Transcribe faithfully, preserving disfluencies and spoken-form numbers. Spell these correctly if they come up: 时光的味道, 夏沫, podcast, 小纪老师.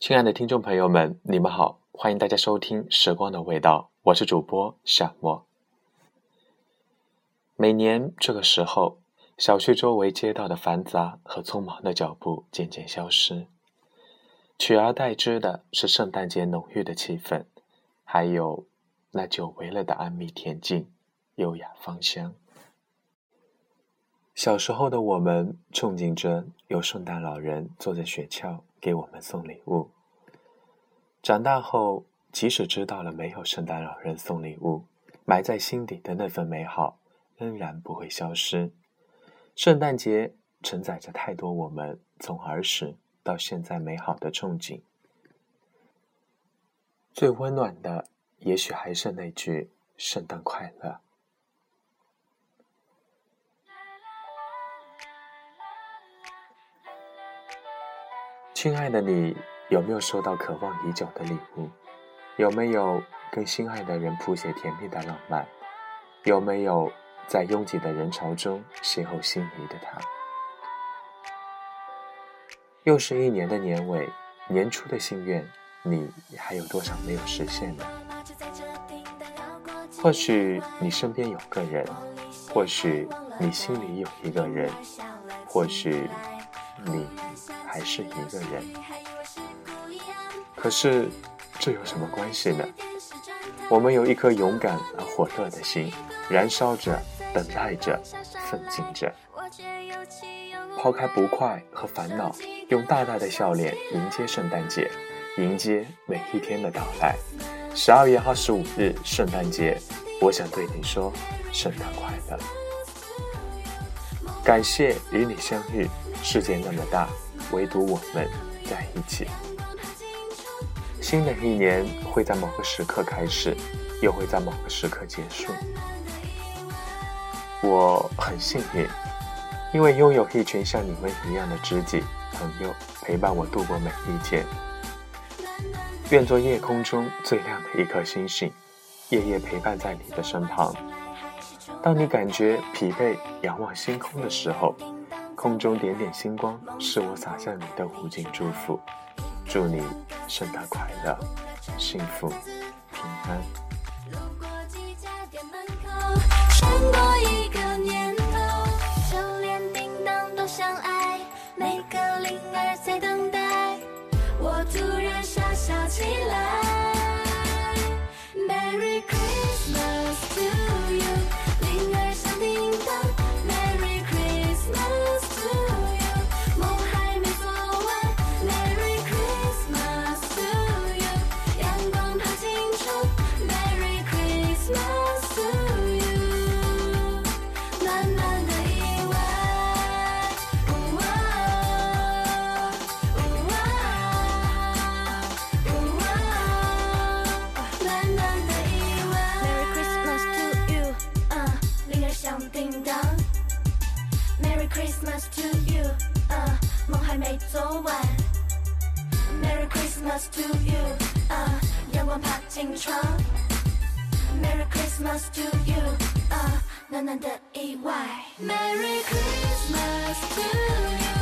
亲爱的听众朋友们，你们好，欢迎大家收听《时光的味道》，我是主播夏沫。每年这个时候，小区周围街道的繁杂和匆忙的脚步渐渐消失，取而代之的是圣诞节浓郁的气氛，还有那久违了的安谧恬静、优雅芳香。小时候的我们憧憬着有圣诞老人坐着雪橇给我们送礼物，长大后即使知道了没有圣诞老人送礼物，埋在心底的那份美好仍然不会消失。圣诞节承载着太多我们从儿时到现在美好的憧憬，最温暖的也许还是那句圣诞快乐。亲爱的你，有没有收到渴望已久的礼物？有没有跟心爱的人谱写甜蜜的浪漫？有没有在拥挤的人潮中邂逅心仪的他？又是一年的年尾，年初的心愿，你还有多少没有实现呢？或许你身边有个人，或许你心里有一个人，或许你还是一个人，可是这有什么关系呢？我们有一颗勇敢而火热的心，燃烧着，等待着，奋进着，抛开不快和烦恼，用大大的笑脸迎接圣诞节，迎接每一天的到来。十二月二十五日圣诞节，我想对你说圣诞快乐。感谢与你相遇，世界那么大，唯独我们在一起。新的一年会在某个时刻开始，又会在某个时刻结束。我很幸运，因为拥有一群像你们一样的知己朋友，陪伴我度过每一天。愿做夜空中最亮的一颗星星，夜夜陪伴在你的身旁。当你感觉疲惫，仰望星空的时候，空中点点星光是我洒向你的无尽祝福。祝你圣诞快乐，幸福平安。穿过一个年头，就连叮当都相爱，每个铃儿在等待，我突然傻笑起来。Merry Christmas to you， 铃儿响叮当。Christmas to you， uh, 梦还没做完。Merry Christmas to you， uh, 阳光爬进窗。Merry Christmas to you， uh, 暖暖的意外。Merry Christmas to you。